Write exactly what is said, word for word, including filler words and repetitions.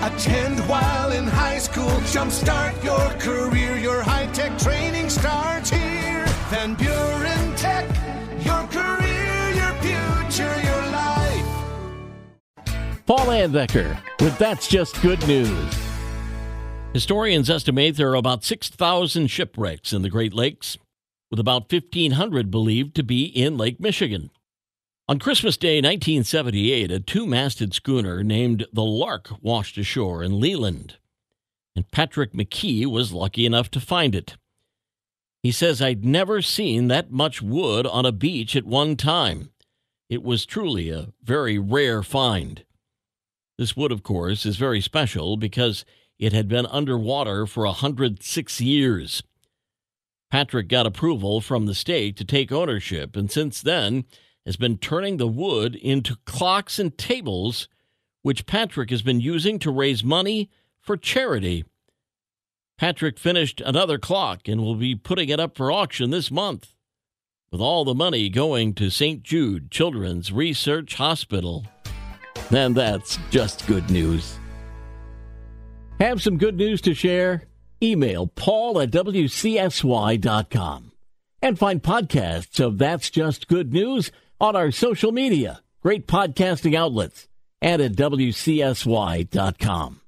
Attend while in high school. Jumpstart your career. Your high-tech training starts here. Van Buren Tech. Your career, your future, your life. Paul Layendecker with That's Just Good News. Historians estimate there are about six thousand shipwrecks in the Great Lakes, with about fifteen hundred believed to be in Lake Michigan. On Christmas Day nineteen seventy-eight, a two-masted schooner named the Lark washed ashore in Leland, and Patrick McKee was lucky enough to find it. He says, "I'd never seen that much wood on a beach at one time. It was truly a very rare find." This wood, of course, is very special because it had been underwater for one hundred six years. Patrick got approval from the state to take ownership, and since then has been turning the wood into clocks and tables, which Patrick has been using to raise money for charity. Patrick finished another clock and will be putting it up for auction this month, with all the money going to Saint Jude Children's Research Hospital. And that's just good news. Have some good news to share? Email Paul at W C S Y dot com and find podcasts of That's Just Good News on our social media, great podcasting outlets, and at W C S Y dot com.